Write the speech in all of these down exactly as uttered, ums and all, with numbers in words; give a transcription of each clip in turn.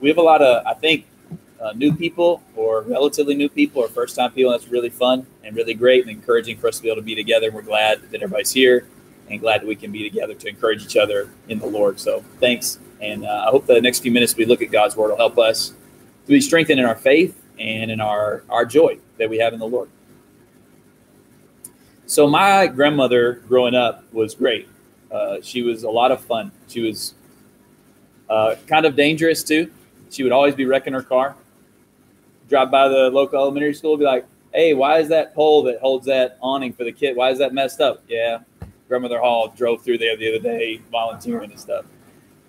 we have a lot of, I think, uh, new people or relatively new people or first-time people. That's really fun and really great and encouraging for us to be able to be together. And we're glad that everybody's here and glad that we can be together to encourage each other in the Lord. So thanks. And uh, I hope the next few minutes we look at God's word will help us to be strengthened in our faith and in our, our joy that we have in the Lord. So my grandmother growing up was great. Uh, she was a lot of fun. She was uh, kind of dangerous too. She would always be wrecking her car. Drive by the local elementary school, be like, hey, why is that pole that holds that awning for the kid? Why is that messed up? Yeah, Grandmother Hall drove through there the other day volunteering and stuff.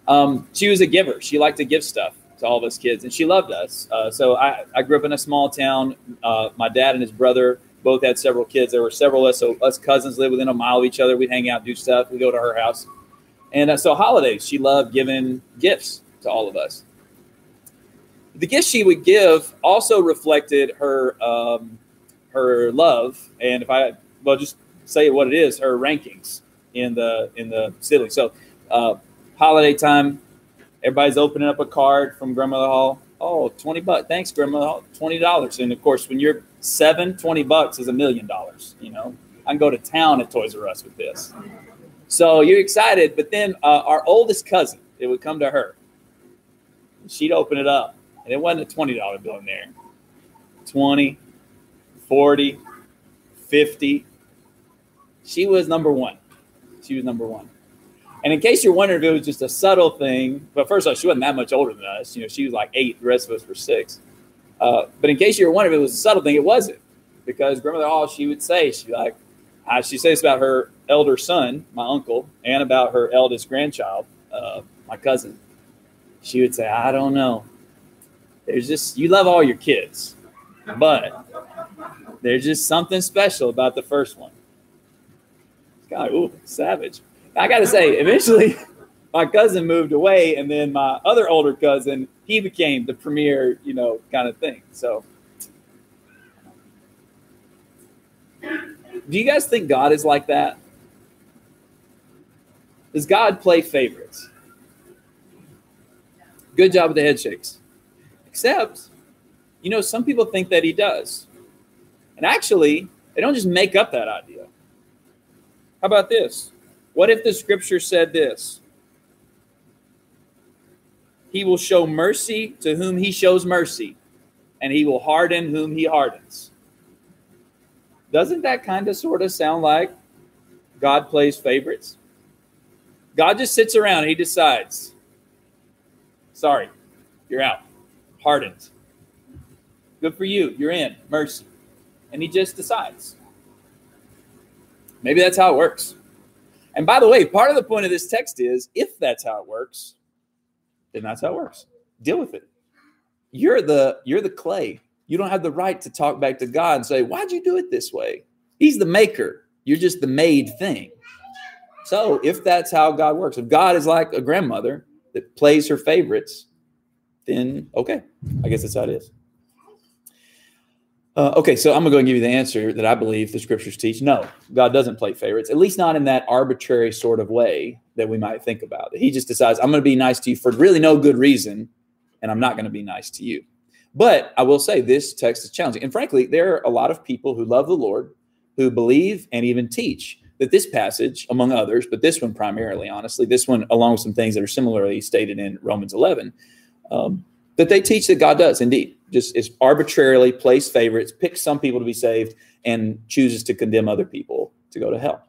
Um, she was a giver. She liked to give stuff to all of us kids, and she loved us. Uh, so I, I grew up in a small town. Uh, my dad and his brother both had several kids. There were several of us, so us cousins lived within a mile of each other. We'd hang out, do stuff. We'd go to her house. And uh, so holidays, she loved giving gifts to all of us. The gifts she would give also reflected her um, her love, and if I well just say what it is, her rankings in the in the city. So uh, holiday time, everybody's opening up a card from Grandmother Hall. Oh, twenty bucks. Thanks, Grandmother Hall. twenty dollars. And of course, when you're seven, twenty bucks is a million dollars. You know, I can go to town at Toys R Us with this. So you're excited. But then uh, our oldest cousin, it would come to her. She'd open it up. And it wasn't a twenty dollar bill in there. twenty, forty, fifty. She was number one. She was number one. And in case you're wondering if it was just a subtle thing, but first of all, she wasn't that much older than us. You know, she was like eight. The rest of us were six. Uh, but in case you're wondering if it was a subtle thing, it wasn't. Because Grandmother Hall, she would say, she like, uh, she says about her elder son, my uncle, and about her eldest grandchild, uh, my cousin. She would say, I don't know. There's just, you love all your kids, but there's just something special about the first one. It's kind of, ooh, savage. I got to say, eventually my cousin moved away, and then my other older cousin, he became the premier, you know, kind of thing. So do you guys think God is like that? Does God play favorites? Good job with the head shakes. Except, you know, some people think that he does. And actually, they don't just make up that idea. How about this? What if the scripture said this? He will show mercy to whom he shows mercy, and he will harden whom he hardens. Doesn't that kind of sort of sound like God plays favorites? God just sits around and he decides, sorry, you're out. Hardened. Good for you. You're in. Mercy. And he just decides. Maybe that's how it works. And by the way, part of the point of this text is, if that's how it works, then that's how it works. Deal with it. You're the, you're the clay. You don't have the right to talk back to God and say, why'd you do it this way? He's the maker. You're just the made thing. So if that's how God works, if God is like a grandmother that plays her favorites, then okay, I guess that's how it is. Uh, okay, so I'm going to go and give you the answer that I believe the scriptures teach. No, God doesn't play favorites, at least not in that arbitrary sort of way that we might think about. He just decides, I'm going to be nice to you for really no good reason, and I'm not going to be nice to you. But I will say this text is challenging. And frankly, there are a lot of people who love the Lord, who believe and even teach that this passage, among others, but this one primarily, honestly, this one along with some things that are similarly stated in Romans eleven, Um, that they teach that God does indeed just is arbitrarily place favorites, picks some people to be saved, and chooses to condemn other people to go to hell.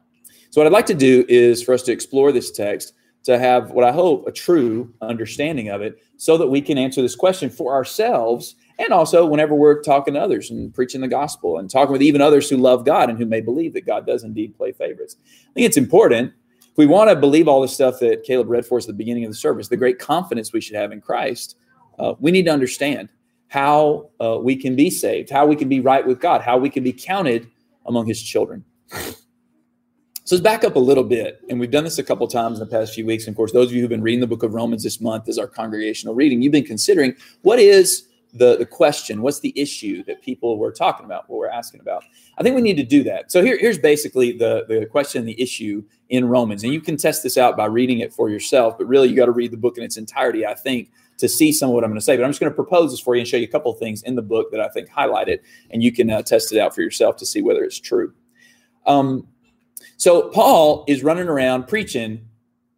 So what I'd like to do is for us to explore this text, to have what I hope a true understanding of it, so that we can answer this question for ourselves, and also whenever we're talking to others and preaching the gospel and talking with even others who love God and who may believe that God does indeed play favorites. I think it's important. If we want to believe all the stuff that Caleb read for us at the beginning of the service, the great confidence we should have in Christ, uh, we need to understand how uh, we can be saved, how we can be right with God, how we can be counted among his children. So let's back up a little bit. And we've done this a couple times in the past few weeks. And of course, those of you who've been reading the book of Romans this month as our congregational reading, you've been considering what is the, the question, what's the issue that people were talking about, what we're asking about. I think we need to do that. So here, here's basically the, the question, the issue in Romans. And you can test this out by reading it for yourself, but really you got to read the book in its entirety, I think, to see some of what I'm going to say. But I'm just going to propose this for you and show you a couple of things in the book that I think highlight it, and you can uh, test it out for yourself to see whether it's true. Um, so Paul is running around preaching,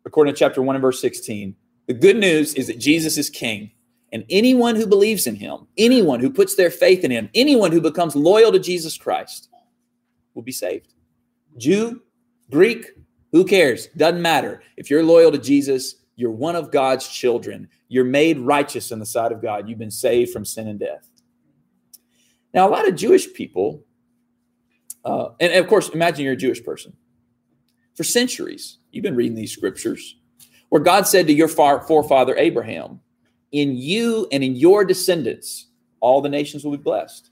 according to chapter one and verse sixteen. The good news is that Jesus is king. And anyone who believes in him, anyone who puts their faith in him, anyone who becomes loyal to Jesus Christ will be saved. Jew, Greek, who cares? Doesn't matter. If you're loyal to Jesus, you're one of God's children. You're made righteous in the sight of God. You've been saved from sin and death. Now, a lot of Jewish people, uh, and of course, imagine you're a Jewish person. For centuries, you've been reading these scriptures where God said to your forefather Abraham, "In you and in your descendants, all the nations will be blessed."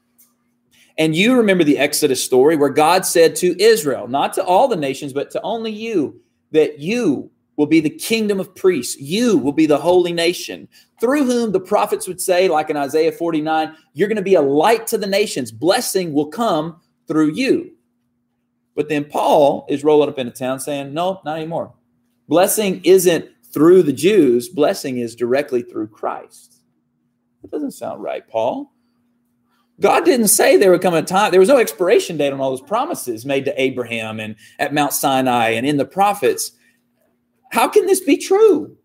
And you remember the Exodus story where God said to Israel, not to all the nations, but to only you, that you will be the kingdom of priests. You will be the holy nation, through whom the prophets would say, like in Isaiah forty-nine, you're going to be a light to the nations. Blessing will come through you. But then Paul is rolling up into town saying, no, not anymore. Blessing isn't through the Jews, blessing is directly through Christ. That doesn't sound right, Paul. God didn't say there would come a time. There was no expiration date on all those promises made to Abraham and at Mount Sinai and in the prophets. How can this be true?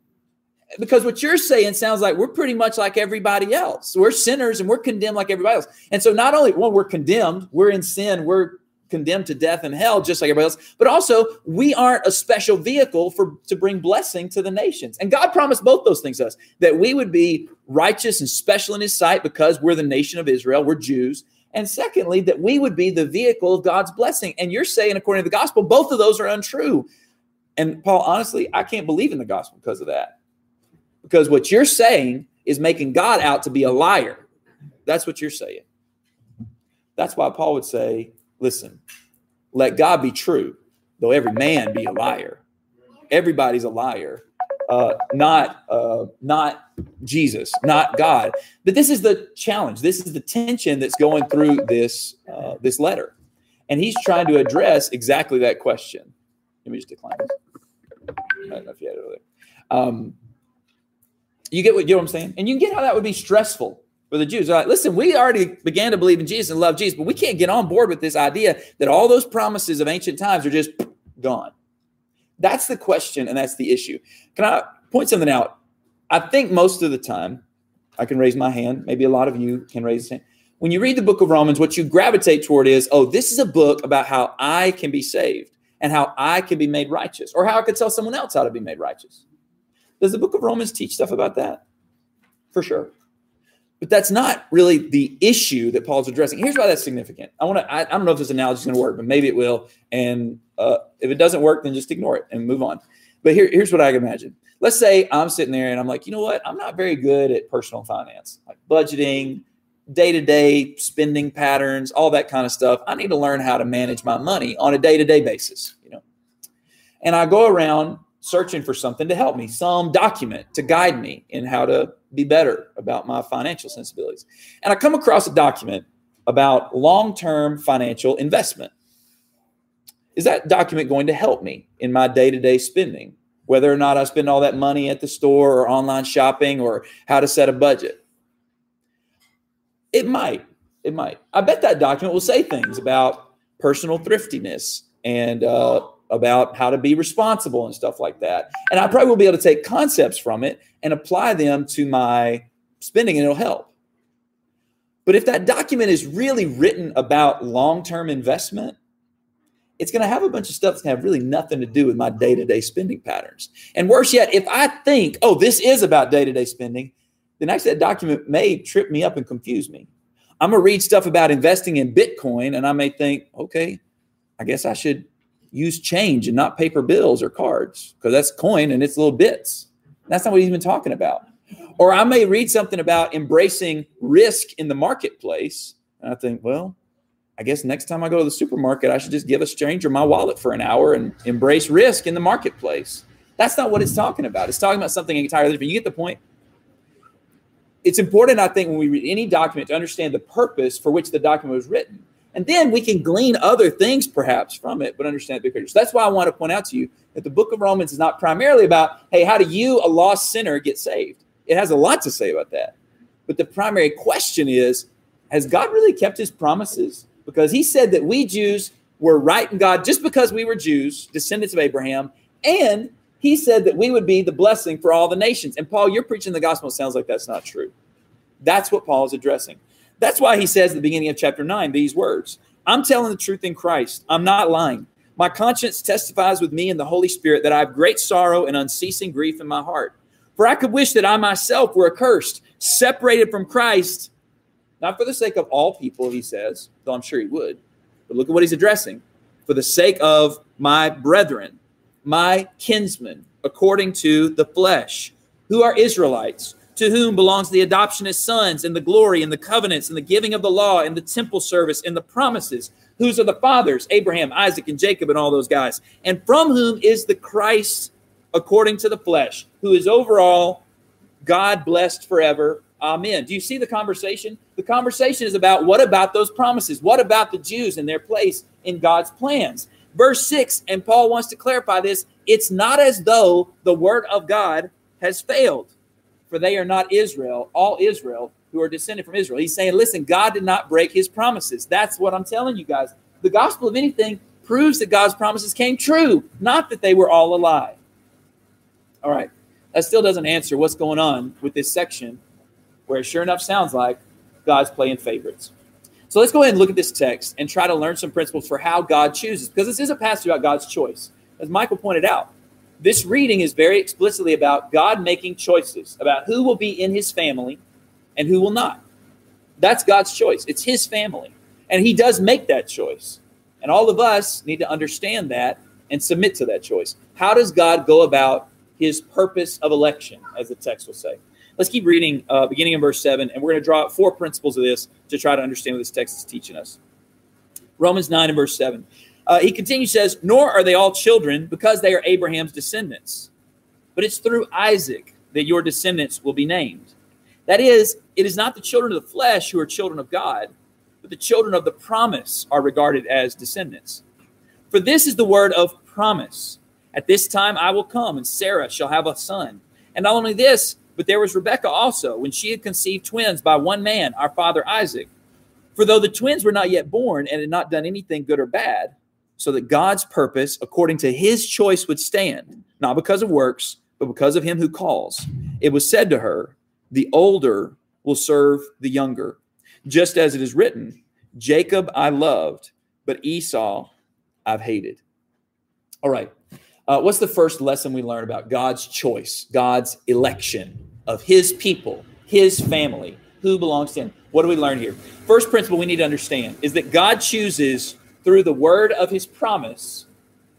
Because what you're saying sounds like we're pretty much like everybody else. We're sinners and we're condemned like everybody else. And so not only, well, we're condemned, we're in sin, we're condemned to death and hell, just like everybody else. But also, we aren't a special vehicle for to bring blessing to the nations. And God promised both those things to us, that we would be righteous and special in his sight because we're the nation of Israel, we're Jews. And secondly, that we would be the vehicle of God's blessing. And you're saying, according to the gospel, both of those are untrue. And Paul, honestly, I can't believe in the gospel because of that. Because what you're saying is making God out to be a liar. That's what you're saying. That's why Paul would say, listen, let God be true, though every man be a liar. Everybody's a liar, uh, not uh, not Jesus, not God. But this is the challenge. This is the tension that's going through this uh, this letter. And he's trying to address exactly that question. Let me just decline this. I don't know if you had it over there. Um, you get what, you know what I'm saying? And you can get how that would be stressful. But the Jews are like, listen, we already began to believe in Jesus and love Jesus, but we can't get on board with this idea that all those promises of ancient times are just gone. That's the question, and that's the issue. Can I point something out? I think most of the time, I can raise my hand. Maybe a lot of you can raise your hand. When you read the book of Romans, what you gravitate toward is, oh, this is a book about how I can be saved and how I can be made righteous, or how I could tell someone else how to be made righteous. Does the book of Romans teach stuff about that? For sure. But that's not really the issue that Paul's addressing. Here's why that's significant. I want to—I I don't know if this analogy is going to work, but maybe it will. And uh, if it doesn't work, then just ignore it and move on. But here, here's what I can imagine. Let's say I'm sitting there and I'm like, you know what? I'm not very good at personal finance, like budgeting, day-to-day spending patterns, all that kind of stuff. I need to learn how to manage my money on a day-to-day basis, you know. And I go around searching for something to help me, some document to guide me in how to be better about my financial sensibilities. And I come across a document about long-term financial investment. Is that document going to help me in my day-to-day spending, whether or not I spend all that money at the store or online shopping or how to set a budget? It might. It might. I bet that document will say things about personal thriftiness and uh about how to be responsible and stuff like that. And I probably will be able to take concepts from it and apply them to my spending, and it'll help. But if that document is really written about long-term investment, it's going to have a bunch of stuff that's going to have really nothing to do with my day-to-day spending patterns. And worse yet, if I think, oh, this is about day-to-day spending, then actually that document may trip me up and confuse me. I'm going to read stuff about investing in Bitcoin, and I may think, okay, I guess I should use change and not paper bills or cards, because that's coin and it's little bits. That's not what he's been talking about. Or I may read something about embracing risk in the marketplace. And I think, well, I guess next time I go to the supermarket, I should just give a stranger my wallet for an hour and embrace risk in the marketplace. That's not what it's talking about. It's talking about something entirely different. You get the point? It's important, I think, when we read any document to understand the purpose for which the document was written. And then we can glean other things perhaps from it, but understand the big picture. So that's why I want to point out to you that the book of Romans is not primarily about, hey, how do you, a lost sinner, get saved? It has a lot to say about that. But the primary question is, has God really kept his promises? Because he said that we Jews were right in God just because we were Jews, descendants of Abraham, and he said that we would be the blessing for all the nations. And Paul, you're preaching the gospel. It sounds like that's not true. That's what Paul is addressing. That's why he says at the beginning of chapter nine, these words, I'm telling the truth in Christ. I'm not lying. My conscience testifies with me in the Holy Spirit that I have great sorrow and unceasing grief in my heart. For I could wish that I myself were accursed, separated from Christ, not for the sake of all people, he says, though I'm sure he would. But look at what he's addressing. For the sake of my brethren, my kinsmen, according to the flesh, who are Israelites, to whom belongs the adoption as sons and the glory and the covenants and the giving of the law and the temple service and the promises, whose are the fathers, Abraham, Isaac, and Jacob, and all those guys, and from whom is the Christ according to the flesh, who is over all, God blessed forever. Amen. Do you see the conversation? The conversation is about what about those promises? What about the Jews and their place in God's plans? Verse six, and Paul wants to clarify this. It's not as though the word of God has failed, for they are not Israel, all Israel who are descended from Israel. He's saying, listen, God did not break his promises. That's what I'm telling you guys. The gospel, if anything, proves that God's promises came true, not that they were all a lie. All right. That still doesn't answer what's going on with this section, where it sure enough sounds like God's playing favorites. So let's go ahead and look at this text and try to learn some principles for how God chooses, because this is a passage about God's choice. As Michael pointed out, this reading is very explicitly about God making choices about who will be in his family and who will not. That's God's choice. It's his family. And he does make that choice. And all of us need to understand that and submit to that choice. How does God go about his purpose of election, as the text will say? Let's keep reading, uh, beginning in verse seven, and we're going to draw out four principles of this to try to understand what this text is teaching us. Romans nine and verse seven. Uh, he continues, says, nor are they all children because they are Abraham's descendants, but it's through Isaac that your descendants will be named. That is, it is not the children of the flesh who are children of God, but the children of the promise are regarded as descendants. For this is the word of promise. At this time I will come, and Sarah shall have a son. And not only this, but there was Rebekah also, when she had conceived twins by one man, our father Isaac. For though the twins were not yet born and had not done anything good or bad, so that God's purpose, according to his choice, would stand, not because of works, but because of him who calls. It was said to her, the older will serve the younger. Just as it is written, Jacob I loved, but Esau I've hated. All right. Uh, what's the first lesson we learn about God's choice, God's election of his people, his family, who belongs to him? What do we learn here? First principle we need to understand is that God chooses through the word of his promise,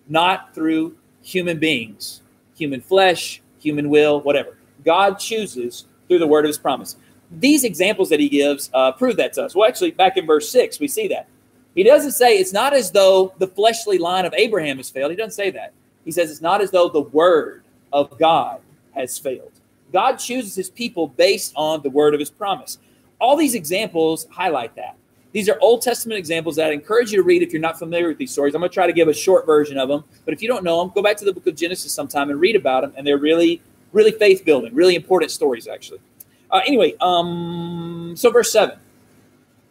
not through human beings, human flesh, human will, whatever. God chooses through the word of his promise. These examples that he gives uh, prove that to us. Well, actually, back in verse six, we see that. He doesn't say it's not as though the fleshly line of Abraham has failed. He doesn't say that. He says it's not as though the word of God has failed. God chooses his people based on the word of his promise. All these examples highlight that. These are Old Testament examples that I encourage you to read if you're not familiar with these stories. I'm going to try to give a short version of them. But if you don't know them, go back to the book of Genesis sometime and read about them. And they're really, really faith-building, really important stories, actually. Uh, anyway, um, so verse seven.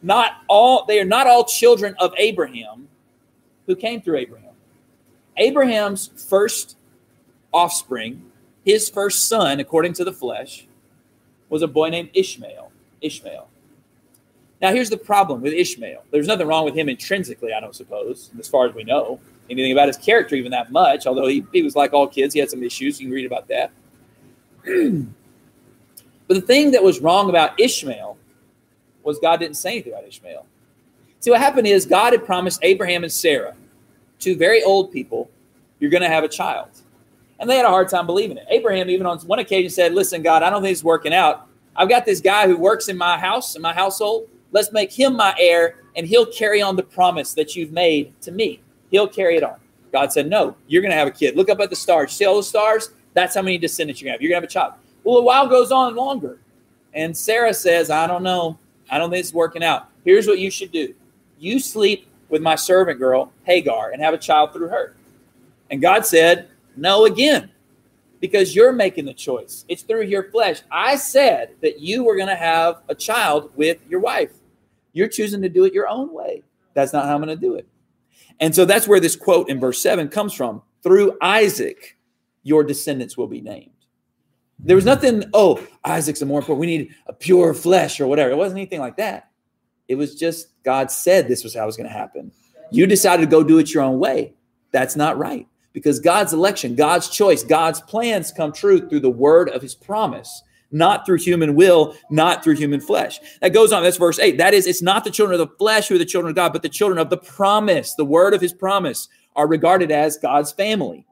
Not all they are not all children of Abraham who came through Abraham. Abraham's first offspring, his first son, according to the flesh, was a boy named Ishmael. Ishmael. Now, here's the problem with Ishmael. There's nothing wrong with him intrinsically, I don't suppose, as far as we know anything about his character even that much, although he, he was like all kids. He had some issues. You can read about that. But the thing that was wrong about Ishmael was God didn't say anything about Ishmael. See, what happened is God had promised Abraham and Sarah, two very old people, you're going to have a child. And they had a hard time believing it. Abraham even on one occasion said, listen, God, I don't think it's working out. I've got this guy who works in my house, in my household. Let's make him my heir, and he'll carry on the promise that you've made to me. He'll carry it on. God said, no, you're going to have a kid. Look up at the stars. See all the stars? That's how many descendants you're going to have. You're going to have a child. Well, a while goes on longer. And Sarah says, I don't know. I don't think it's working out. Here's what you should do. You sleep with my servant girl, Hagar, and have a child through her. And God said, no again. because you're making the choice. It's through your flesh. I said that you were going to have a child with your wife. You're choosing to do it your own way. That's not how I'm going to do it. And so that's where this quote in verse seven comes from. Through Isaac, your descendants will be named. There was nothing, oh, Isaac's a more important. We need a pure flesh or whatever. It wasn't anything like that. It was just God said this was how it was going to happen. You decided to go do it your own way. That's not right. Because God's election, God's choice, God's plans come true through the word of his promise, not through human will, not through human flesh. That goes on. That's verse eight. That is, it's not the children of the flesh who are the children of God, but the children of the promise. The word of his promise are regarded as God's family.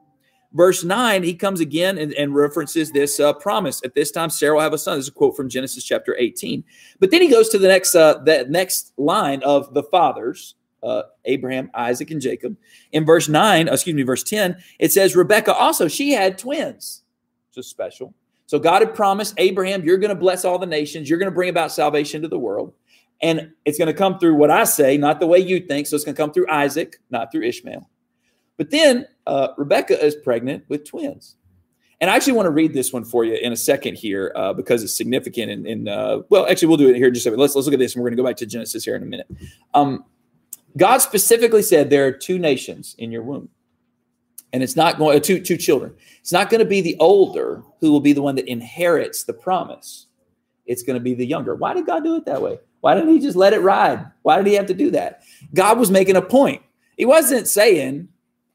Verse nine, he comes again and, and references this uh, promise. At this time, Sarah will have a son. This is a quote from Genesis chapter eighteen. But then he goes to the next uh, the next line of the fathers, uh, Abraham, Isaac, and Jacob. In verse nine, excuse me, verse ten, it says, Rebekah also, she had twins, which is special. So God had promised Abraham, you're going to bless all the nations. You're going to bring about salvation to the world. And it's going to come through what I say, not the way you think. So it's going to come through Isaac, not through Ishmael. But then uh, Rebekah is pregnant with twins. And I actually want to read this one for you in a second here uh, because it's significant. And, and uh, well, actually, we'll do it here in just a second. Let's, let's look at this, and we're going to go back to Genesis here in a minute. Um, God specifically said there are two nations in your womb. And it's not going uh, two two children. It's not going to be the older who will be the one that inherits the promise. It's going to be the younger. Why did God do it that way? Why didn't he just let it ride? Why did he have to do that? God was making a point. He wasn't saying,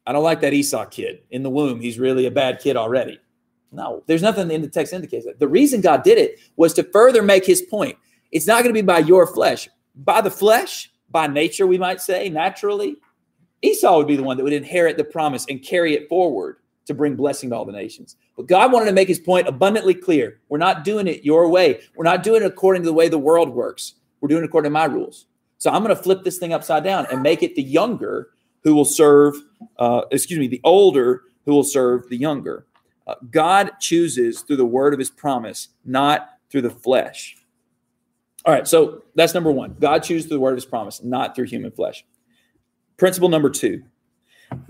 I don't like that Esau kid in the womb. He's really a bad kid already. No, there's nothing in the text indicates that. The reason God did it was to further make his point. It's not going to be by your flesh. By the flesh, by nature, we might say, naturally, Esau would be the one that would inherit the promise and carry it forward to bring blessing to all the nations. But God wanted to make his point abundantly clear. We're not doing it your way. We're not doing it according to the way the world works. We're doing it according to my rules. So I'm going to flip this thing upside down and make it the younger who will serve, uh, excuse me, the older who will serve the younger. Uh, God chooses through the word of his promise, not through the flesh. All right, so that's number one. God chooses through the word of his promise, not through human flesh. Principle number two,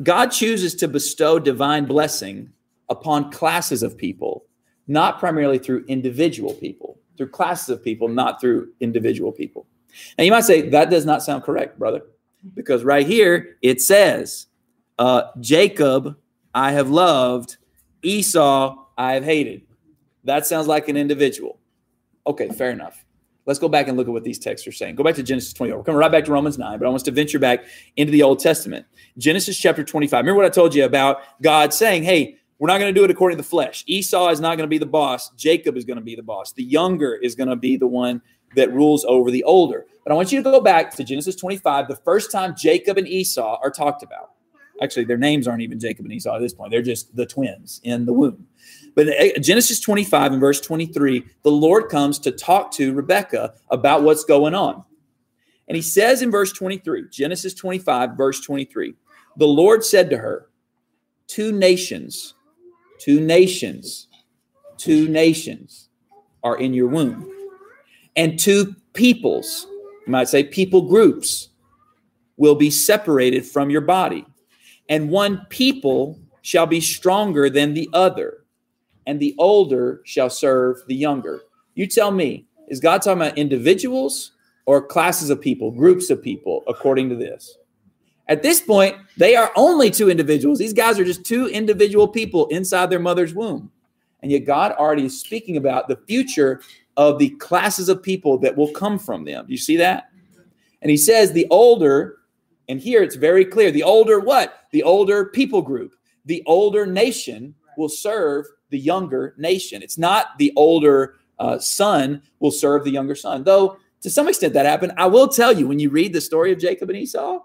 God chooses to bestow divine blessing upon classes of people, not primarily through individual people, through classes of people, not through individual people. And you might say, that does not sound correct, brother. Because right here, it says, uh, Jacob, I have loved. Esau, I have hated. That sounds like an individual. Okay, fair enough. Let's go back and look at what these texts are saying. Go back to Genesis twenty-four. We're coming right back to Romans nine, but I want us to venture back into the Old Testament. Genesis chapter twenty-five. Remember what I told you about God saying, hey, we're not going to do it according to the flesh. Esau is not going to be the boss. Jacob is going to be the boss. The younger is going to be the one that rules over the older. But I want you to go back to Genesis twenty-five, the first time Jacob and Esau are talked about. Actually, their names aren't even Jacob and Esau at this point. They're just the twins in the womb. But Genesis twenty-five and verse twenty-three, the Lord comes to talk to Rebekah about what's going on. And he says in verse twenty-three, Genesis twenty-five, verse twenty-three, the Lord said to her, two nations, two nations, two nations are in your womb. And two peoples, you might say people groups, will be separated from your body. And one people shall be stronger than the other, and the older shall serve the younger. You tell me, is God talking about individuals or classes of people, groups of people, according to this? At this point, they are only two individuals. These guys are just two individual people inside their mother's womb. And yet God already is speaking about the future of the classes of people that will come from them. Do you see that? And he says the older, and here it's very clear, the older what? The older people group, the older nation will serve the younger nation. It's not the older uh, son will serve the younger son, though to some extent that happened. I will tell you, when you read the story of Jacob and Esau,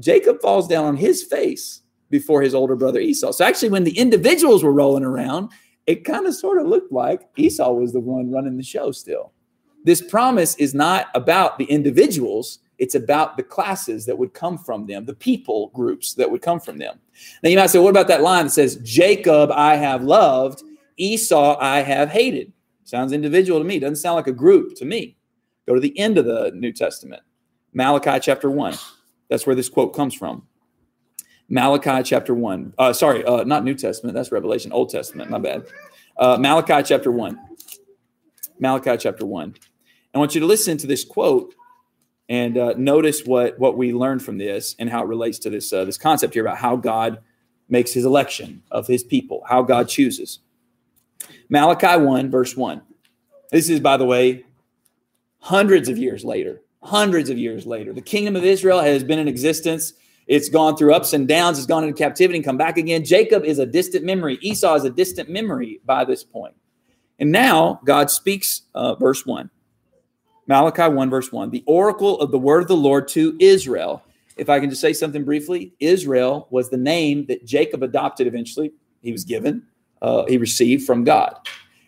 Jacob falls down on his face before his older brother Esau. So actually when the individuals were rolling around, it kind of sort of looked like Esau was the one running the show still. This promise is not about the individuals. It's about the classes that would come from them, the people groups that would come from them. Now you might say, what about that line that says, Jacob, I have loved, Esau, I have hated? Sounds individual to me. Doesn't sound like a group to me. Go to the end of the New Testament, Malachi chapter one. That's where this quote comes from. Malachi chapter one. Uh, sorry, uh, not New Testament. That's Revelation, Old Testament. My bad. Uh, Malachi chapter one. Malachi chapter one. I want you to listen to this quote and uh, notice what, what we learned from this and how it relates to this, uh, this concept here about how God makes his election of his people, how God chooses. Malachi one, verse one. This is, by the way, hundreds of years later, hundreds of years later. The kingdom of Israel has been in existence. It's gone through ups and downs. It's gone into captivity and come back again. Jacob is a distant memory. Esau is a distant memory by this point. And now God speaks, uh, verse one. Malachi one, verse one. The oracle of the word of the Lord to Israel. If I can just say something briefly, Israel was the name that Jacob adopted eventually. He was given, uh, he received from God.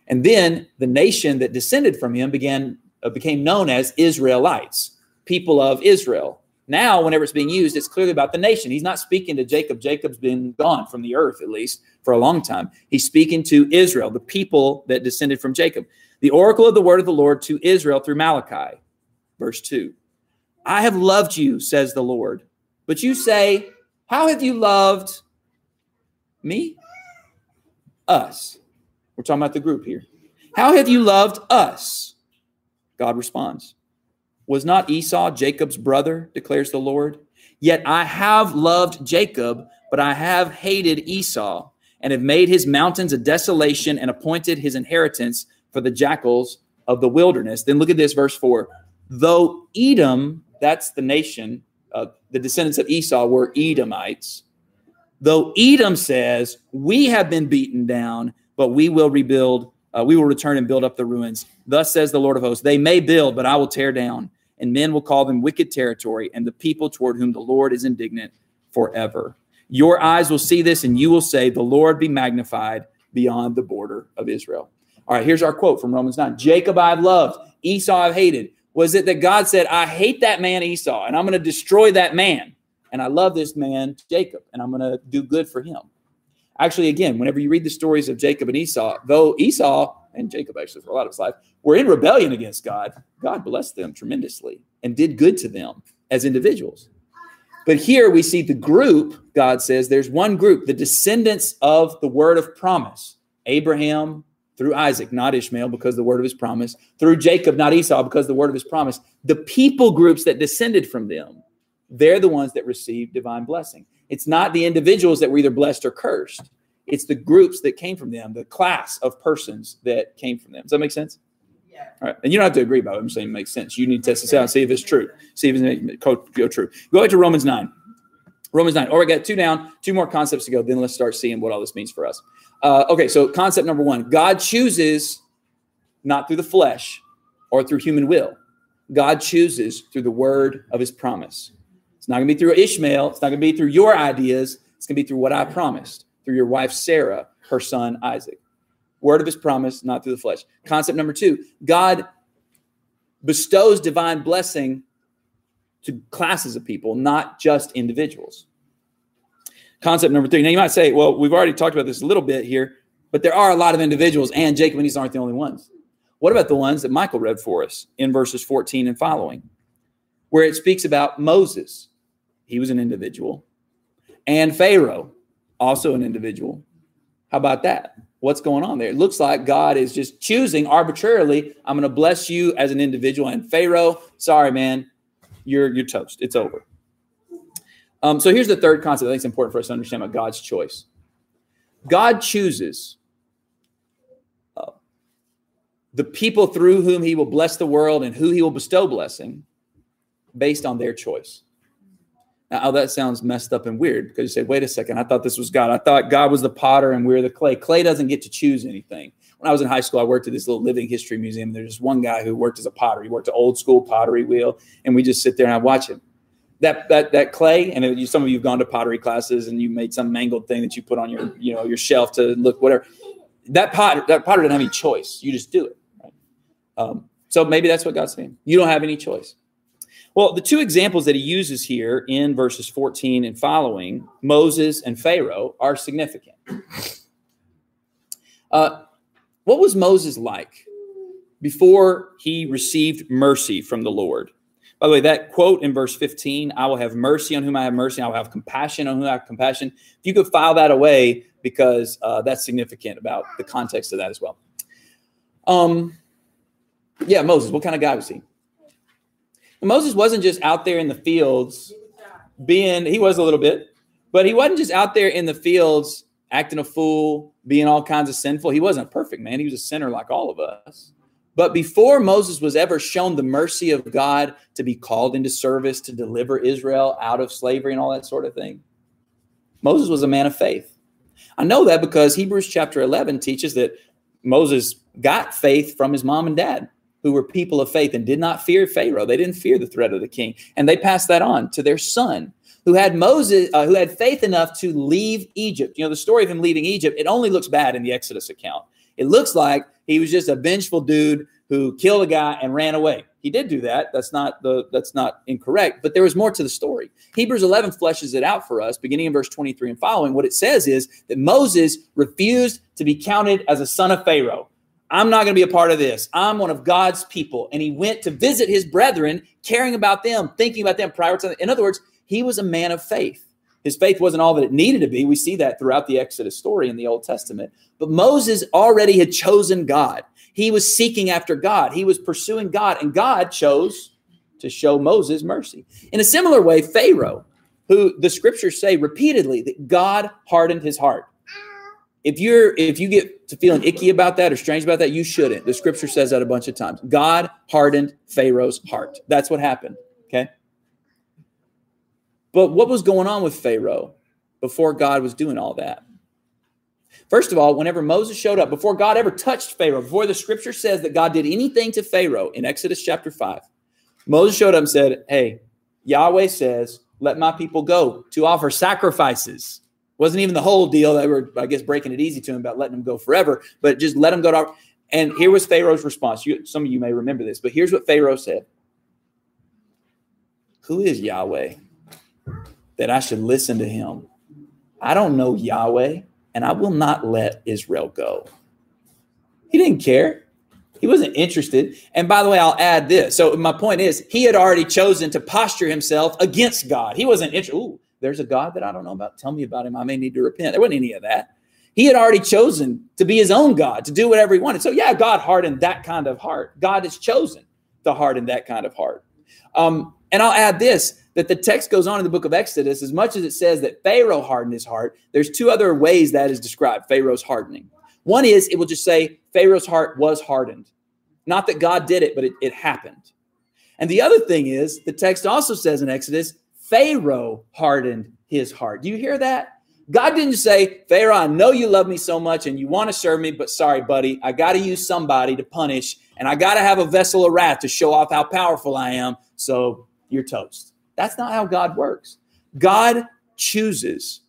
And then the nation that descended from him began uh, became known as Israelites, people of Israel. Now, whenever it's being used, it's clearly about the nation. He's not speaking to Jacob. Jacob's been gone from the earth, at least for a long time. He's speaking to Israel, the people that descended from Jacob. The oracle of the word of the Lord to Israel through Malachi, verse two. I have loved you, says the Lord. But you say, how have you loved me? Us. We're talking about the group here. How have you loved us? God responds. Was not Esau Jacob's brother, declares the Lord? Yet I have loved Jacob, but I have hated Esau, and have made his mountains a desolation, and appointed his inheritance for the jackals of the wilderness. Then look at this, verse four. Though Edom, that's the nation, uh, the descendants of Esau were Edomites. Though Edom says, we have been beaten down, but we will rebuild. Uh, we will return and build up the ruins. Thus says the Lord of hosts, they may build, but I will tear down, and men will call them wicked territory, and the people toward whom the Lord is indignant forever. Your eyes will see this, and you will say, the Lord be magnified beyond the border of Israel. All right, here's our quote from Romans nine. Jacob I've loved, Esau I've hated. Was it that God said, I hate that man Esau, and I'm going to destroy that man, and I love this man Jacob, and I'm going to do good for him? Actually, again, whenever you read the stories of Jacob and Esau, though Esau and Jacob, actually, for a lot of his life, were in rebellion against God, God blessed them tremendously and did good to them as individuals. But here we see the group, God says, there's one group, the descendants of the word of promise, Abraham through Isaac, not Ishmael, because the word of his promise, through Jacob, not Esau, because the word of his promise, the people groups that descended from them, they're the ones that received divine blessing. It's not the individuals that were either blessed or cursed. It's the groups that came from them, the class of persons that came from them. Does that make sense? Yeah. All right. And you don't have to agree about it. I'm saying it makes sense. You need to test this out and see if it's true. See if it's go true. Go back to Romans nine. Romans nine. All right, got two down, two more concepts to go. Then let's start seeing what all this means for us. Uh, okay, so concept number one, God chooses not through the flesh or through human will. God chooses through the word of his promise. It's not going to be through Ishmael. It's not going to be through your ideas. It's going to be through what I promised, through your wife, Sarah, her son, Isaac. Word of his promise, not through the flesh. Concept number two, God bestows divine blessing to classes of people, not just individuals. Concept number three. Now, you might say, well, we've already talked about this a little bit here, but there are a lot of individuals, and Jacob and Esau aren't the only ones. What about the ones that Michael read for us in verses fourteen and following, where it speaks about Moses? He was an individual. And Pharaoh, also an individual. How about that? What's going on there? It looks like God is just choosing arbitrarily. I'm going to bless you as an individual. And Pharaoh, sorry, man, you're you're toast. It's over. Um, so here's the third concept I think is important for us to understand about God's choice. God chooses uh, the people through whom he will bless the world and who he will bestow blessing based on their choice. Now, that sounds messed up and weird because you said, wait a second, I thought this was God. I thought God was the potter and we're the clay. Clay doesn't get to choose anything. When I was in high school, I worked at this little living history museum. There's this one guy who worked as a potter. He worked an old school pottery wheel, and we just sit there and I watch him. That that that clay, and you, some of you have gone to pottery classes and you made some mangled thing that you put on your, you know, your shelf to look whatever. That pot, that potter doesn't have any choice. You just do it. Right? Um, so maybe that's what God's saying. You don't have any choice. Well, the two examples that he uses here in verses fourteen and following, Moses and Pharaoh, are significant. Uh, what was Moses like before he received mercy from the Lord? By the way, that quote in verse fifteen, I will have mercy on whom I have mercy, I will have compassion on whom I have compassion. If you could file that away, because uh, that's significant about the context of that as well. Um, yeah, Moses, what kind of guy was he? Well, Moses wasn't just out there in the fields being, he was a little bit, but he wasn't just out there in the fields acting a fool, being all kinds of sinful. He wasn't perfect, man. He was a sinner like all of us. But before Moses was ever shown the mercy of God to be called into service, to deliver Israel out of slavery and all that sort of thing, Moses was a man of faith. I know that because Hebrews chapter eleven teaches that Moses got faith from his mom and dad, who were people of faith and did not fear Pharaoh. They didn't fear the threat of the king. And they passed that on to their son, who had Moses, uh, who had faith enough to leave Egypt. You know, the story of him leaving Egypt, it only looks bad in the Exodus account. It looks like he was just a vengeful dude who killed a guy and ran away. He did do that. That's not the that's not incorrect, but there was more to the story. Hebrews eleven fleshes it out for us, beginning in verse twenty-three and following. What it says is that Moses refused to be counted as a son of Pharaoh. I'm not going to be a part of this. I'm one of God's people. And he went to visit his brethren, caring about them, thinking about them, prioritizing. In other words, he was a man of faith. His faith wasn't all that it needed to be. We see that throughout the Exodus story in the Old Testament. But Moses already had chosen God. He was seeking after God. He was pursuing God. And God chose to show Moses mercy. In a similar way, Pharaoh, who the scriptures say repeatedly that God hardened his heart. If you're, if you get to feeling icky about that or strange about that, you shouldn't. The scripture says that a bunch of times. God hardened Pharaoh's heart. That's what happened. Okay. But what was going on with Pharaoh before God was doing all that? First of all, whenever Moses showed up, before God ever touched Pharaoh, before the scripture says that God did anything to Pharaoh in Exodus chapter five, Moses showed up and said, hey, Yahweh says, let my people go to offer sacrifices. Wasn't even the whole deal. They were, I guess, breaking it easy to him about letting him go forever, but just let him go. To and here was Pharaoh's response. You, some of you may remember this, but here's what Pharaoh said. Who is Yahweh that I should listen to him? I don't know Yahweh, and I will not let Israel go. He didn't care. He wasn't interested. And by the way, I'll add this. So my point is, he had already chosen to posture himself against God. He wasn't interested. Ooh, there's a God that I don't know about. Tell me about him. I may need to repent. There wasn't any of that. He had already chosen to be his own God, to do whatever he wanted. So yeah, God hardened that kind of heart. God has chosen to harden that kind of heart. Um, and I'll add this, that the text goes on in the book of Exodus, as much as it says that Pharaoh hardened his heart, there's two other ways that is described, Pharaoh's hardening. One is it will just say Pharaoh's heart was hardened. Not that God did it, but it, it happened. And the other thing is the text also says in Exodus, Pharaoh hardened his heart. Do you hear that? God didn't say, Pharaoh, I know you love me so much and you want to serve me, but sorry, buddy, I got to use somebody to punish and I got to have a vessel of wrath to show off how powerful I am. So you're toast. That's not how God works. God chooses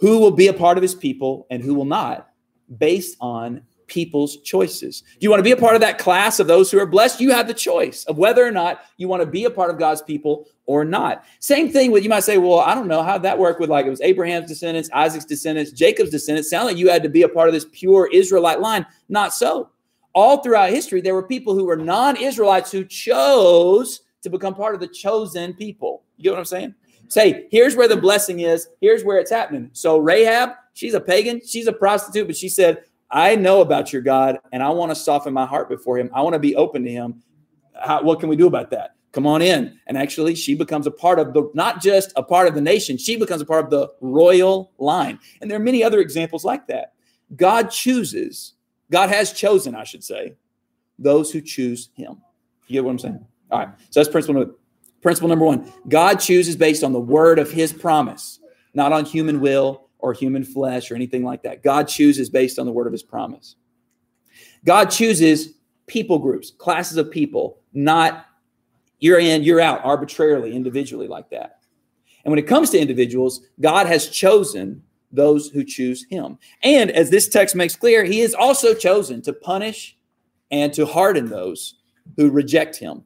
who will be a part of his people and who will not based on people's choices. Do you want to be a part of that class of those who are blessed? You have the choice of whether or not you want to be a part of God's people or not. Same thing with, you might say, well, I don't know how that worked with, like, it was Abraham's descendants, Isaac's descendants, Jacob's descendants. Sound like you had to be a part of this pure Israelite line. Not so. All throughout history, there were people who were non-Israelites who chose to become part of the chosen people. You get what I'm saying? Say, here's where the blessing is. Here's where it's happening. So Rahab, she's a pagan. She's a prostitute. But she said, I know about your God, and I want to soften my heart before him. I want to be open to him. How, what can we do about that? Come on in. And actually, she becomes a part of the, not just a part of the nation. She becomes a part of the royal line. And there are many other examples like that. God chooses. God has chosen, I should say, those who choose him. You get what I'm saying? All right, so that's principle number, principle number one. God chooses based on the word of his promise, not on human will or human flesh or anything like that. God chooses based on the word of his promise. God chooses people groups, classes of people, not you're in, you're out, arbitrarily, individually like that. And when it comes to individuals, God has chosen those who choose him. And as this text makes clear, he is also chosen to punish and to harden those who reject him.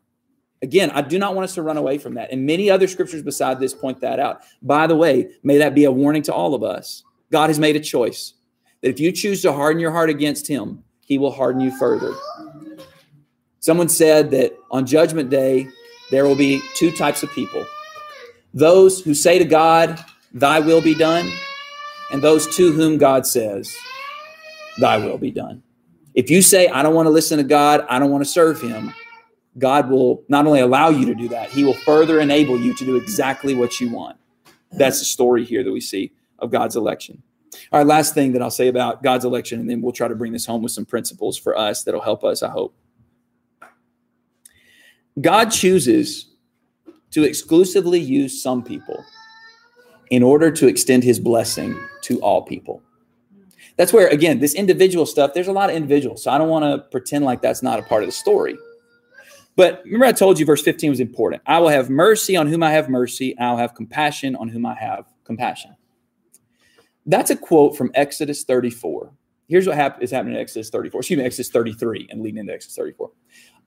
Again, I do not want us to run away from that. And many other scriptures beside this point that out. By the way, may that be a warning to all of us. God has made a choice that if you choose to harden your heart against him, he will harden you further. Someone said that on Judgment Day, there will be two types of people. Those who say to God, thy will be done, and those to whom God says, thy will be done. If you say, I don't want to listen to God, I don't want to serve him, God will not only allow you to do that, he will further enable you to do exactly what you want. That's the story here that we see of God's election. All right, last thing that I'll say about God's election, and then we'll try to bring this home with some principles for us that'll help us, I hope. God chooses to exclusively use some people in order to extend his blessing to all people. That's where, again, this individual stuff, there's a lot of individuals, so I don't want to pretend like that's not a part of the story. But remember I told you verse fifteen was important. I will have mercy on whom I have mercy. I'll have compassion on whom I have compassion. That's a quote from Exodus thirty-four. Here's what hap- is happening in Exodus thirty-four. Excuse me, Exodus thirty-three and leading into Exodus thirty-four.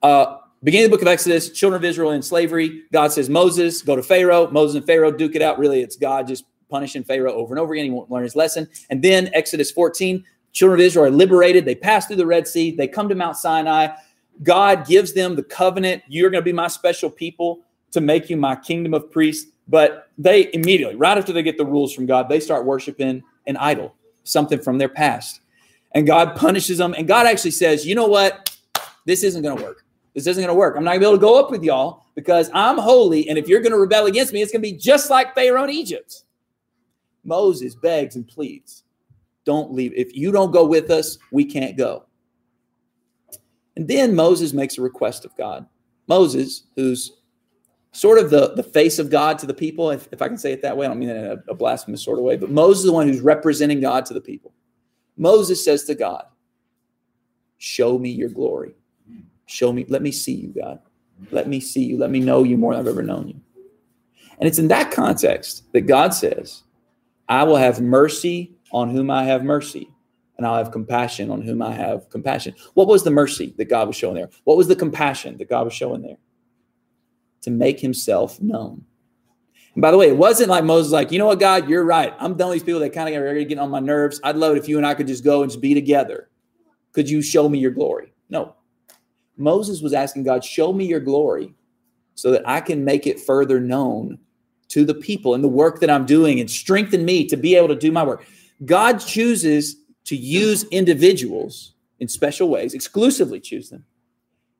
Uh, beginning of the book of Exodus, children of Israel in slavery. God says, Moses, go to Pharaoh. Moses and Pharaoh duke it out. Really, it's God just punishing Pharaoh over and over again. He won't learn his lesson. And then Exodus fourteen, children of Israel are liberated. They pass through the Red Sea. They come to Mount Sinai. God gives them the covenant. You're going to be my special people to make you my kingdom of priests. But they immediately, right after they get the rules from God, they start worshiping an idol, something from their past. And God punishes them. And God actually says, you know what? This isn't going to work. This isn't going to work. I'm not going to be able to go up with y'all because I'm holy. And if you're going to rebel against me, it's going to be just like Pharaoh in Egypt. Moses begs and pleads, don't leave. If you don't go with us, we can't go. And then Moses makes a request of God. Moses, who's sort of the, the face of God to the people, if, if I can say it that way, I don't mean it in a, a blasphemous sort of way, but Moses is the one who's representing God to the people. Moses says to God, show me your glory. Show me, let me see you, God. Let me see you. Let me know you more than I've ever known you. And it's in that context that God says, I will have mercy on whom I have mercy. And I'll have compassion on whom I have compassion. What was the mercy that God was showing there? What was the compassion that God was showing there? To make himself known. And by the way, it wasn't like Moses like, you know what, God, you're right. I'm done with these people that kind of are getting on my nerves. I'd love it if you and I could just go and just be together. Could you show me your glory? No. Moses was asking God, show me your glory so that I can make it further known to the people and the work that I'm doing and strengthen me to be able to do my work. God chooses to use individuals in special ways, exclusively choose them,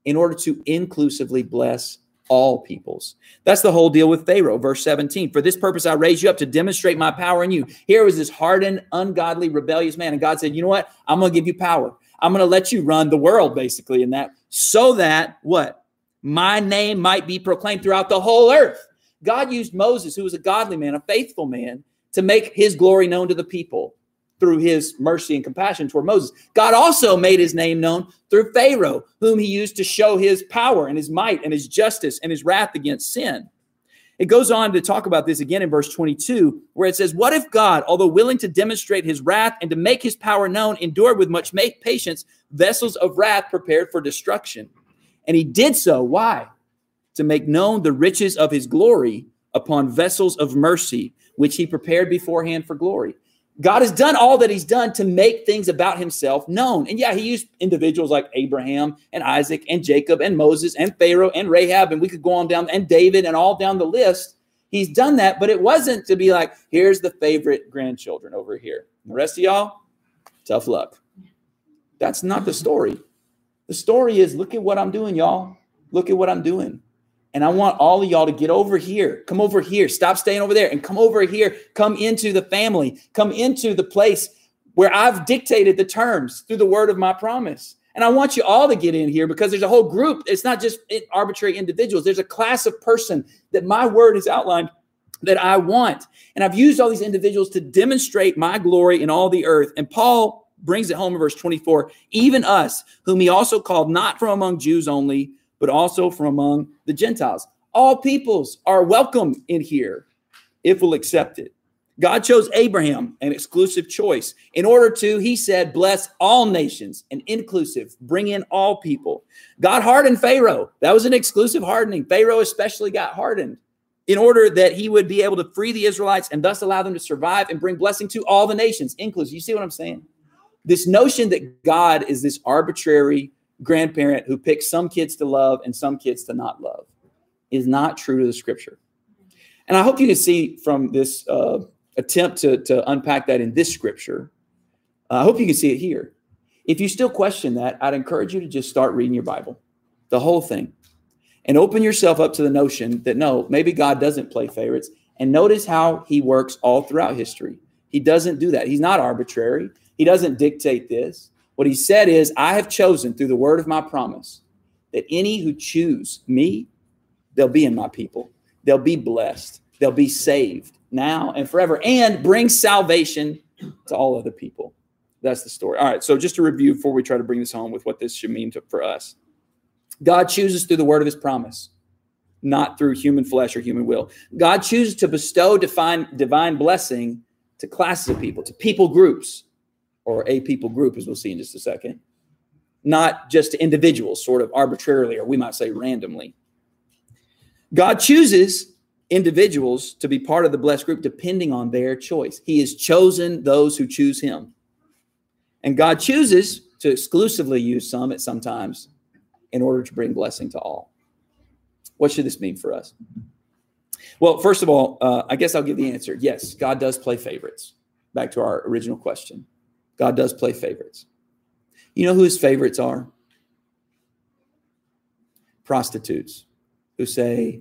in order to inclusively bless all peoples. That's the whole deal with Pharaoh, verse seventeen. For this purpose I raised you up to demonstrate my power in you. Here was this hardened, ungodly, rebellious man. And God said, you know what? I'm going to give you power. I'm going to let you run the world, basically, in that. So that, what? My name might be proclaimed throughout the whole earth. God used Moses, who was a godly man, a faithful man, to make his glory known to the people through his mercy and compassion toward Moses. God also made his name known through Pharaoh, whom he used to show his power and his might and his justice and his wrath against sin. It goes on to talk about this again in verse twenty-two, where it says, what if God, although willing to demonstrate his wrath and to make his power known, endured with much patience vessels of wrath prepared for destruction? And he did so. Why? To make known the riches of his glory upon vessels of mercy, which he prepared beforehand for glory. God has done all that he's done to make things about himself known. And yeah, he used individuals like Abraham and Isaac and Jacob and Moses and Pharaoh and Rahab, and we could go on down, and David and all down the list. He's done that, but it wasn't to be like, here's the favorite grandchildren over here. The rest of y'all, tough luck. That's not the story. The story is, look at what I'm doing, y'all. Look at what I'm doing. And I want all of y'all to get over here. Come over here. Stop staying over there and come over here. Come into the family. Come into the place where I've dictated the terms through the word of my promise. And I want you all to get in here because there's a whole group. It's not just arbitrary individuals. There's a class of person that my word has outlined that I want. And I've used all these individuals to demonstrate my glory in all the earth. And Paul brings it home in verse twenty-four. Even us, whom he also called not from among Jews only, but also from among the Gentiles. All peoples are welcome in here if we'll accept it. God chose Abraham, an exclusive choice, in order to, he said, bless all nations and inclusive, bring in all people. God hardened Pharaoh. That was an exclusive hardening. Pharaoh especially got hardened in order that he would be able to free the Israelites and thus allow them to survive and bring blessing to all the nations, inclusive. You see what I'm saying? This notion that God is this arbitrary grandparent who picks some kids to love and some kids to not love. is not true to the scripture. And I hope you can see from this uh, attempt to, to unpack that in this scripture, uh, I hope you can see it here. If you still question that, I'd encourage you to just start reading your Bible, the whole thing, and open yourself up to the notion that, no, maybe God doesn't play favorites. And notice how he works all throughout history. He doesn't do that. He's not arbitrary. He doesn't dictate this. What he said is, I have chosen through the word of my promise that any who choose me, they'll be in my people. They'll be blessed. They'll be saved now and forever, and bring salvation to all other people. That's the story. All right. So just to review before we try to bring this home with what this should mean to, for us. God chooses through the word of his promise, not through human flesh or human will. God chooses to bestow divine, divine blessing to classes of people, to people groups, or a people group, as we'll see in just a second, not just to individuals, sort of arbitrarily, or we might say randomly. God chooses individuals to be part of the blessed group depending on their choice. He has chosen those who choose him. And God chooses to exclusively use some at some times in order to bring blessing to all. What should this mean for us? Well, first of all, uh, I guess I'll give the answer. Yes, God does play favorites. Back to our original question. God does play favorites. You know who his favorites are? Prostitutes who say,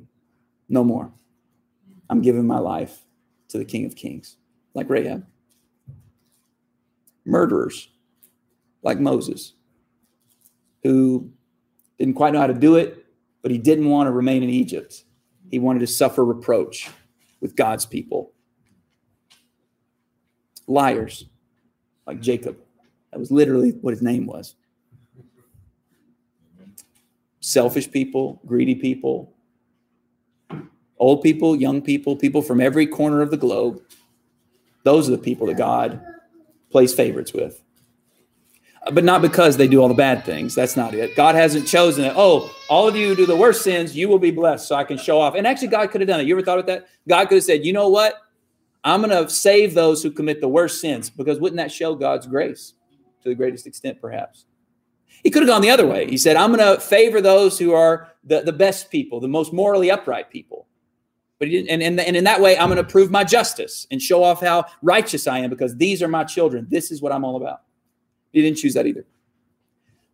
no more. I'm giving my life to the King of Kings, like Rahab. Murderers, like Moses, who didn't quite know how to do it, but he didn't want to remain in Egypt. He wanted to suffer reproach with God's people. Liars, like Jacob. That was literally what his name was. Selfish people, greedy people, old people, young people, people from every corner of the globe. Those are the people that God plays favorites with. But not because they do all the bad things. That's not it. God hasn't chosen it. Oh, all of you who do the worst sins, you will be blessed so I can show off. And actually, God could have done it. You ever thought of that? God could have said, you know what? I'm going to save those who commit the worst sins, because wouldn't that show God's grace to the greatest extent, perhaps? He could have gone the other way. He said, I'm going to favor those who are the, the best people, the most morally upright people. But he didn't, and, and, and in that way, I'm going to prove my justice and show off how righteous I am, because these are my children. This is what I'm all about. He didn't choose that either.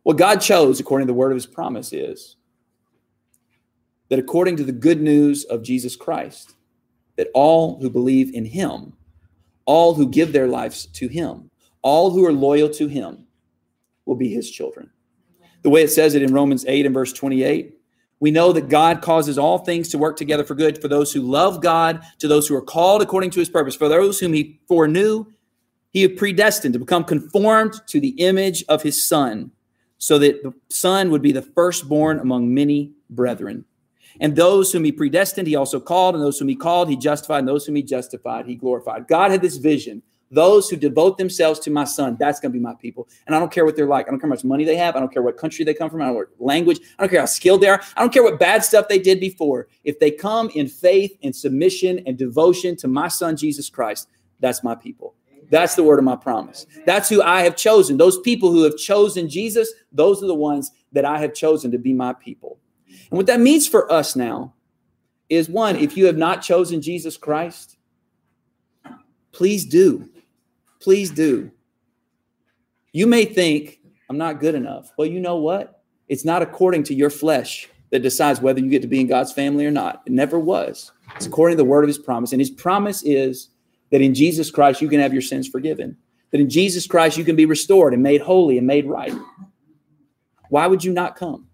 What God chose, according to the word of his promise, is that according to the good news of Jesus Christ, that all who believe in him, all who give their lives to him, all who are loyal to him will be his children. The way it says it in Romans eight and verse twenty-eight, we know that God causes all things to work together for good for those who love God, to those who are called according to his purpose. For those whom he foreknew, he had predestined to become conformed to the image of his son, so that the son would be the firstborn among many brethren. And those whom he predestined, he also called. And those whom he called, he justified. And those whom he justified, he glorified. God had this vision. Those who devote themselves to my son, that's going to be my people. And I don't care what they're like. I don't care how much money they have. I don't care what country they come from. I don't care what language. I don't care how skilled they are. I don't care what bad stuff they did before. If they come in faith and submission and devotion to my son, Jesus Christ, that's my people. That's the word of my promise. That's who I have chosen. Those people who have chosen Jesus, those are the ones that I have chosen to be my people. And what that means for us now is, one, if you have not chosen Jesus Christ, please do. Please do. You may think, I'm not good enough. Well, you know what? It's not according to your flesh that decides whether you get to be in God's family or not. It never was. It's according to the word of his promise. And his promise is that in Jesus Christ, you can have your sins forgiven. That in Jesus Christ, you can be restored and made holy and made right. Why would you not come?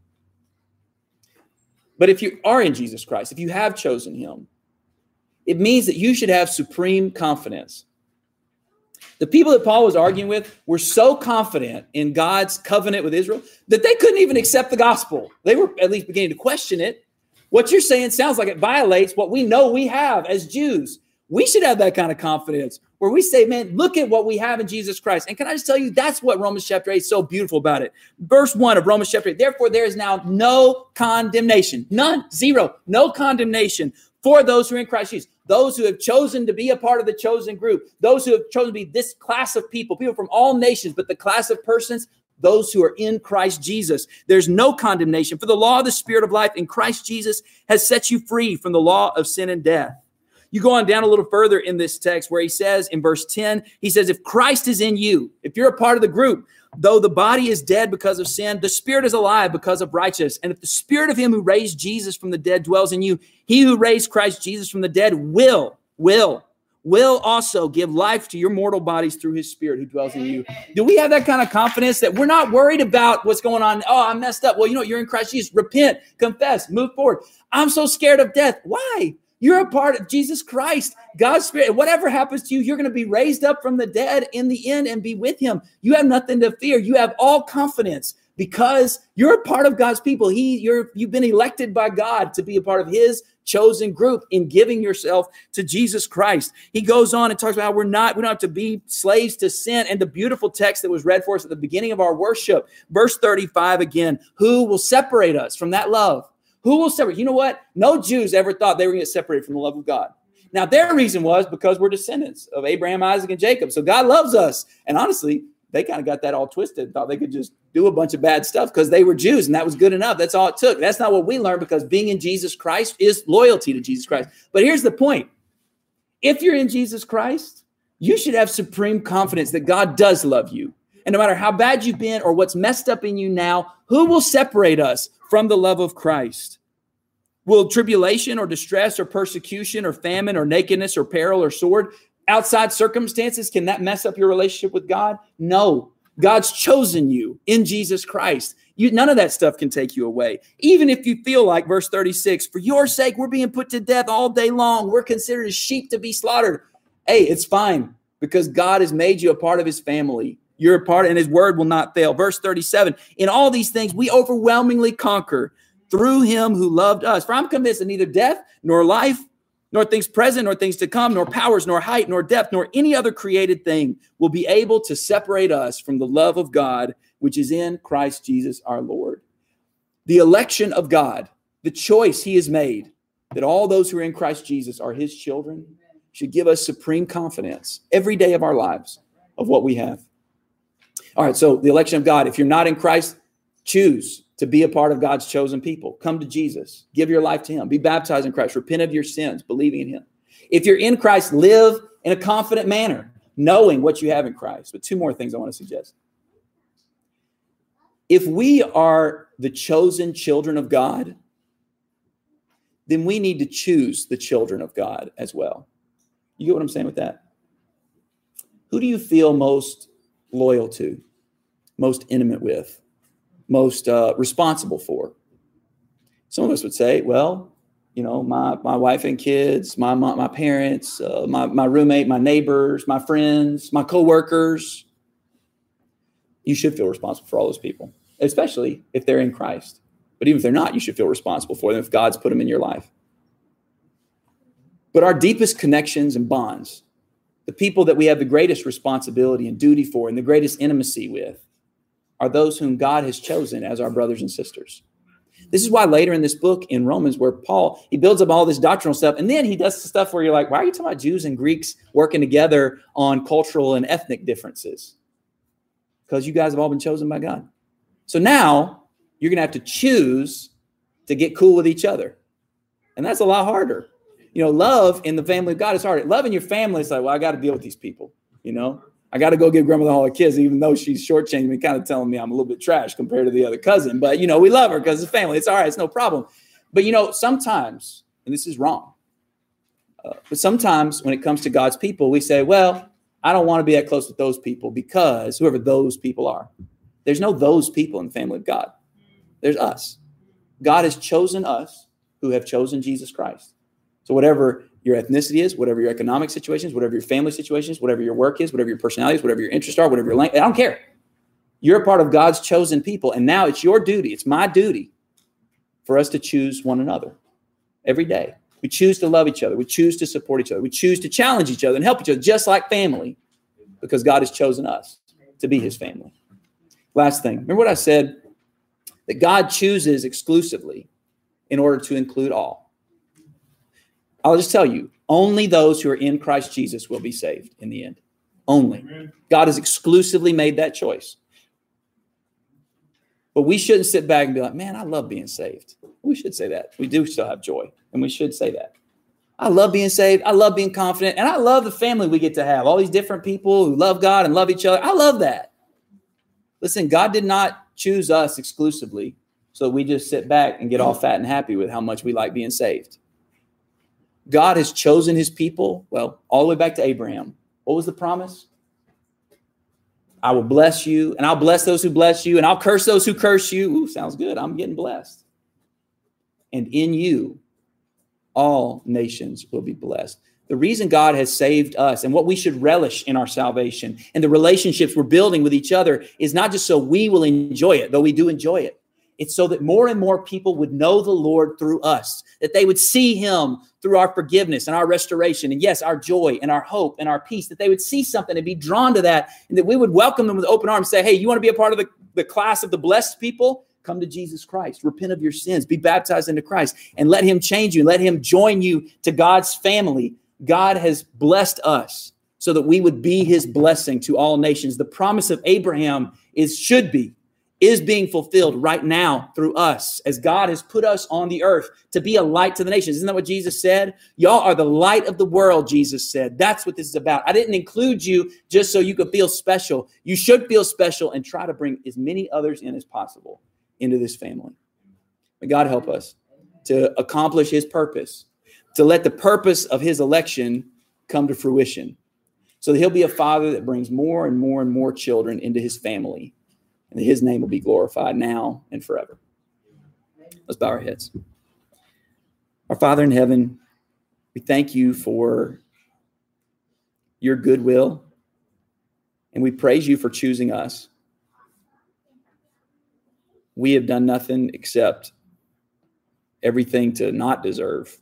But if you are in Jesus Christ, if you have chosen him, it means that you should have supreme confidence. The people that Paul was arguing with were so confident in God's covenant with Israel that they couldn't even accept the gospel. They were at least beginning to question it. What you're saying sounds like it violates what we know we have as Jews. We should have that kind of confidence where we say, man, look at what we have in Jesus Christ. And can I just tell you, that's what Romans chapter eight is so beautiful about it. Verse one of Romans chapter eight, therefore there is now no condemnation, none, zero, no condemnation for those who are in Christ Jesus, those who have chosen to be a part of the chosen group, those who have chosen to be this class of people, people from all nations, but the class of persons, those who are in Christ Jesus. There's no condemnation, for the law of the Spirit of life in Christ Jesus has set you free from the law of sin and death. You go on down a little further in this text where he says in verse ten, he says, if Christ is in you, if you're a part of the group, though the body is dead because of sin, the Spirit is alive because of righteousness. And if the Spirit of him who raised Jesus from the dead dwells in you, he who raised Christ Jesus from the dead will, will, will also give life to your mortal bodies through his Spirit who dwells in you. Do we have that kind of confidence that we're not worried about what's going on? Oh, I messed up. Well, you know, you're in Christ Jesus. Repent, confess, move forward. I'm so scared of death. Why? You're a part of Jesus Christ, God's Spirit. Whatever happens to you, you're going to be raised up from the dead in the end and be with him. You have nothing to fear. You have all confidence because you're a part of God's people. He, you're, you've been elected by God to be a part of his chosen group in giving yourself to Jesus Christ. He goes on and talks about how we're not, we don't have to be slaves to sin. And the beautiful text that was read for us at the beginning of our worship, verse thirty-five again, who will separate us from that love? Who will separate? You know what? No Jews ever thought they were going to get separated from the love of God. Now, their reason was because we're descendants of Abraham, Isaac, and Jacob. So God loves us. And honestly, they kind of got that all twisted, thought they could just do a bunch of bad stuff because they were Jews and that was good enough. That's all it took. That's not what we learned, because being in Jesus Christ is loyalty to Jesus Christ. But here's the point. If you're in Jesus Christ, you should have supreme confidence that God does love you. And no matter how bad you've been or what's messed up in you now, who will separate us from the love of Christ? Will tribulation or distress or persecution or famine or nakedness or peril or sword, outside circumstances, can that mess up your relationship with God? No. God's chosen you in Jesus Christ. You, none of that stuff can take you away. Even if you feel like, verse thirty-six, for your sake, we're being put to death all day long. We're considered as sheep to be slaughtered. Hey, it's fine, because God has made you a part of his family. You're a part, and his word will not fail. Verse thirty-seven, in all these things, we overwhelmingly conquer through him who loved us. For I'm convinced that neither death, nor life, nor things present, nor things to come, nor powers, nor height, nor depth, nor any other created thing will be able to separate us from the love of God, which is in Christ Jesus our Lord. The election of God, the choice he has made, that all those who are in Christ Jesus are his children, should give us supreme confidence every day of our lives of what we have. All right, so the election of God. If you're not in Christ, choose to be a part of God's chosen people. Come to Jesus. Give your life to him. Be baptized in Christ. Repent of your sins, believing in him. If you're in Christ, live in a confident manner, knowing what you have in Christ. But two more things I want to suggest. If we are the chosen children of God, then we need to choose the children of God as well. You get what I'm saying with that? Who do you feel most loyal to, most intimate with, most uh, responsible for? Some of us would say, well, you know, my my wife and kids, my my, my parents, uh, my, my roommate, my neighbors, my friends, my coworkers. You should feel responsible for all those people, especially if they're in Christ. But even if they're not, you should feel responsible for them if God's put them in your life. But our deepest connections and bonds, the people that we have the greatest responsibility and duty for and the greatest intimacy with, are those whom God has chosen as our brothers and sisters. This is why later in this book in Romans, where Paul, he builds up all this doctrinal stuff, and then he does stuff where you're like, why are you talking about Jews and Greeks working together on cultural and ethnic differences? Because you guys have all been chosen by God. So now you're going to have to choose to get cool with each other. And that's a lot harder. You know, love in the family of God is harder. Loving your family is like, well, I got to deal with these people, you know? I got to go give Grandmother Hall a kiss, even though she's shortchanging me, kind of telling me I'm a little bit trash compared to the other cousin. But, you know, we love her because it's family. It's all right. It's no problem. But, you know, sometimes, and this is wrong, uh, but sometimes when it comes to God's people, we say, well, I don't want to be that close with those people because whoever those people are. There's no those people in the family of God. There's us. God has chosen us who have chosen Jesus Christ. So whatever your ethnicity is, whatever your economic situation is, whatever your family situation is, whatever your work is, whatever your personality is, whatever your interests are, whatever your language, I don't care. You're a part of God's chosen people. And now it's your duty. It's my duty for us to choose one another every day. We choose to love each other. We choose to support each other. We choose to challenge each other and help each other, just like family, because God has chosen us to be his family. Last thing. Remember what I said, that God chooses exclusively in order to include all. I'll just tell you, only those who are in Christ Jesus will be saved in the end. Only. Amen. God has exclusively made that choice. But we shouldn't sit back and be like, man, I love being saved. We should say that. We do still have joy, and we should say that. I love being saved. I love being confident. And I love the family we get to have, all these different people who love God and love each other. I love that. Listen, God did not choose us exclusively so we just sit back and get all fat and happy with how much we like being saved. God has chosen his people, well, all the way back to Abraham. What was the promise? I will bless you, and I'll bless those who bless you, and I'll curse those who curse you. Ooh, sounds good. I'm getting blessed. And in you, all nations will be blessed. The reason God has saved us and what we should relish in our salvation and the relationships we're building with each other is not just so we will enjoy it, though we do enjoy it. It's so that more and more people would know the Lord through us, that they would see him through our forgiveness and our restoration and, yes, our joy and our hope and our peace, that they would see something and be drawn to that, and that we would welcome them with open arms, say, hey, you want to be a part of the, the class of the blessed people? Come to Jesus Christ, repent of your sins, be baptized into Christ, and let him change you. Let him join you to God's family. God has blessed us so that we would be his blessing to all nations. The promise of Abraham is should be, is being fulfilled right now through us as God has put us on the earth to be a light to the nations. Isn't that what Jesus said? Y'all are the light of the world, Jesus said. That's what this is about. I didn't include you just so you could feel special. You should feel special and try to bring as many others in as possible into this family. May God help us to accomplish his purpose, to let the purpose of his election come to fruition, so that he'll be a father that brings more and more and more children into his family, and that his name will be glorified now and forever. Let's bow our heads. Our Father in heaven, we thank you for your goodwill, and we praise you for choosing us. We have done nothing except everything to not deserve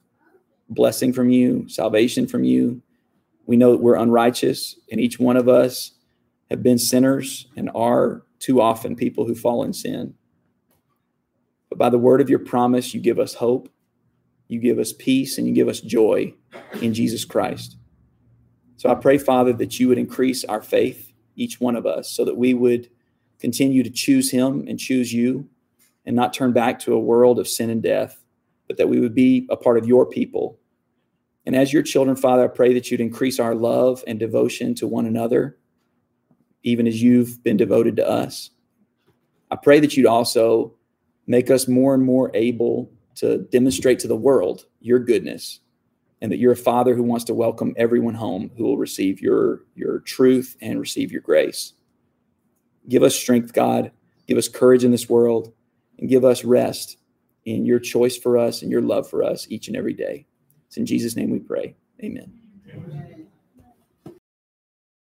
blessing from you, salvation from you. We know that we're unrighteous, and each one of us have been sinners and are too often people who fall in sin. But by the word of your promise, you give us hope, you give us peace, and you give us joy in Jesus Christ. So I pray, Father, that you would increase our faith, each one of us, so that we would continue to choose him and choose you and not turn back to a world of sin and death, but that we would be a part of your people. And as your children, Father, I pray that you'd increase our love and devotion to one another, even as you've been devoted to us. I pray that you'd also make us more and more able to demonstrate to the world your goodness, and that you're a father who wants to welcome everyone home who will receive your, your truth and receive your grace. Give us strength, God. Give us courage in this world, and give us rest in your choice for us and your love for us each and every day. It's in Jesus' name we pray. Amen.